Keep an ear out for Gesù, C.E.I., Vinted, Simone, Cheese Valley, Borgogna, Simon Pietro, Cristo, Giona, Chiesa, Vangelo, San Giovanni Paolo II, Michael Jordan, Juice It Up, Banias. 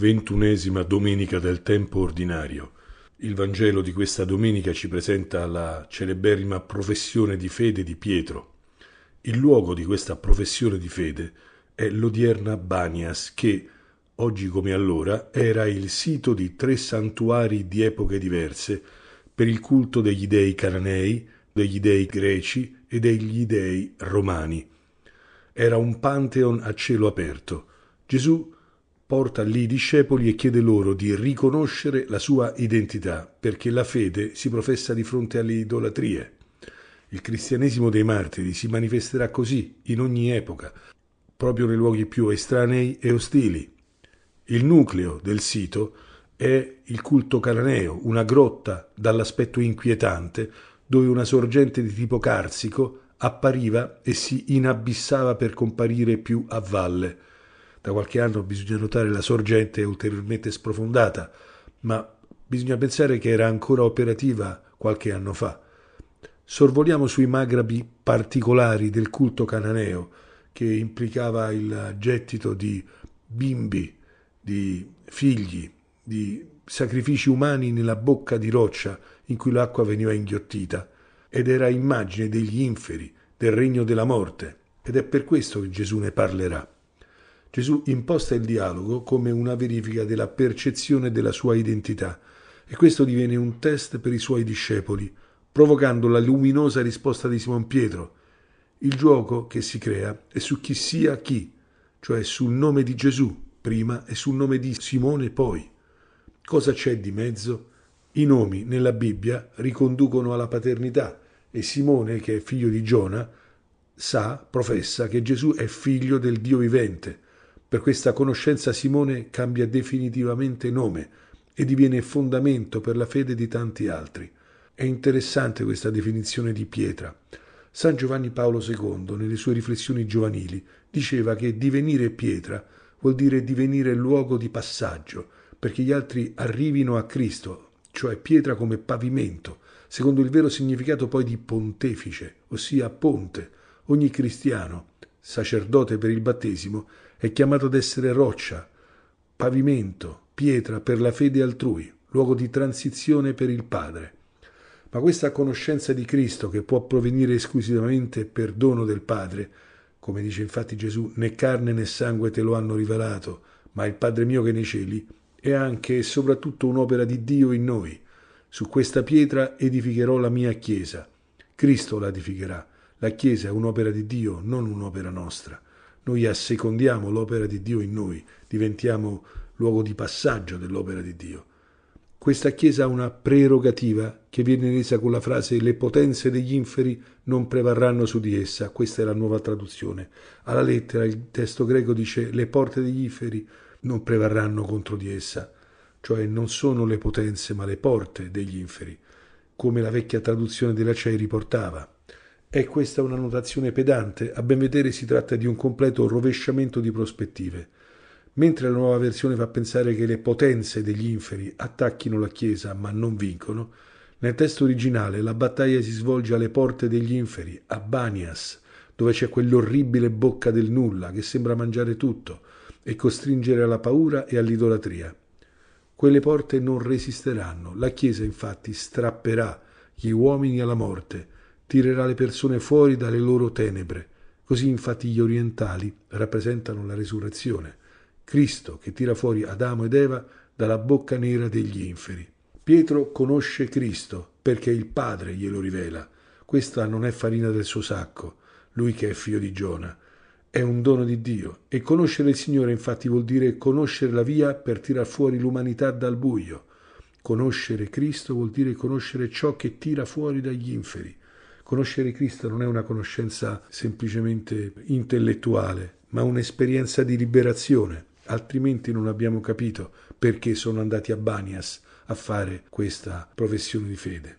21ª domenica del tempo ordinario. Il Vangelo di questa domenica ci presenta la celeberrima professione di fede di Pietro. Il luogo di questa professione di fede è l'odierna Banias, che, oggi come allora, era il sito di 3 santuari di epoche diverse per il culto degli dei cananei, degli dei greci e degli dei romani. Era un pantheon a cielo aperto. Gesù porta lì i discepoli e chiede loro di riconoscere la sua identità, perché la fede si professa di fronte alle idolatrie. Il cristianesimo dei martiri si manifesterà così in ogni epoca, proprio nei luoghi più estranei e ostili. Il nucleo del sito è il culto cananeo, una grotta dall'aspetto inquietante, dove una sorgente di tipo carsico appariva e si inabissava per comparire più a valle. Da qualche anno bisogna notare la sorgente ulteriormente sprofondata, ma bisogna pensare che era ancora operativa qualche anno fa. Sorvoliamo sui magrabi particolari del culto cananeo, che implicava il gettito di bimbi, di figli, di sacrifici umani nella bocca di roccia in cui l'acqua veniva inghiottita, ed era immagine degli inferi, del regno della morte, ed è per questo che Gesù ne parlerà. Gesù imposta il dialogo come una verifica della percezione della sua identità, e questo diviene un test per i suoi discepoli, provocando la luminosa risposta di Simon Pietro. Il gioco che si crea è su chi sia chi, cioè sul nome di Gesù prima e sul nome di Simone poi. Cosa c'è di mezzo? I nomi nella Bibbia riconducono alla paternità, e Simone, che è figlio di Giona, professa che Gesù è figlio del Dio vivente. Per questa conoscenza Simone cambia definitivamente nome e diviene fondamento per la fede di tanti altri. È interessante questa definizione di Pietro. San Giovanni Paolo II, nelle sue riflessioni giovanili, diceva che divenire pietra vuol dire divenire luogo di passaggio, perché gli altri arrivino a Cristo, cioè pietra come pavimento, secondo il vero significato poi di pontefice, ossia ponte. Ogni cristiano, sacerdote per il battesimo, è chiamato ad essere roccia, pavimento, pietra per la fede altrui, luogo di transizione per il Padre. Ma questa conoscenza di Cristo, che può provenire esclusivamente per dono del Padre, come dice infatti Gesù, né carne né sangue te lo hanno rivelato, ma il Padre mio che nei cieli, è anche e soprattutto un'opera di Dio in noi. Su questa pietra edificherò la mia Chiesa. Cristo la edificherà. La Chiesa è un'opera di Dio, non un'opera nostra. Noi assecondiamo l'opera di Dio in noi, diventiamo luogo di passaggio dell'opera di Dio. Questa Chiesa ha una prerogativa che viene resa con la frase «le potenze degli inferi non prevarranno su di essa». Questa è la nuova traduzione. Alla lettera il testo greco dice «le porte degli inferi non prevarranno contro di essa». Cioè non sono le potenze ma le porte degli inferi, come la vecchia traduzione della C.E.I. riportava. È questa una notazione pedante? A ben vedere si tratta di un completo rovesciamento di prospettive. Mentre la nuova versione fa pensare che le potenze degli inferi attacchino la Chiesa ma non vincono, nel testo originale la battaglia si svolge alle porte degli inferi, a Banias, dove c'è quell'orribile bocca del nulla che sembra mangiare tutto e costringere alla paura e all'idolatria. Quelle porte non resisteranno, la Chiesa infatti strapperà gli uomini alla morte, tirerà le persone fuori dalle loro tenebre. Così infatti gli orientali rappresentano la resurrezione. Cristo che tira fuori Adamo ed Eva dalla bocca nera degli inferi. Pietro conosce Cristo perché il Padre glielo rivela. Questa non è farina del suo sacco, lui che è figlio di Giona. È un dono di Dio, e conoscere il Signore infatti vuol dire conoscere la via per tirar fuori l'umanità dal buio. Conoscere Cristo vuol dire conoscere ciò che tira fuori dagli inferi. Conoscere Cristo non è una conoscenza semplicemente intellettuale, ma un'esperienza di liberazione. Altrimenti non abbiamo capito perché sono andati a Banias a fare questa professione di fede.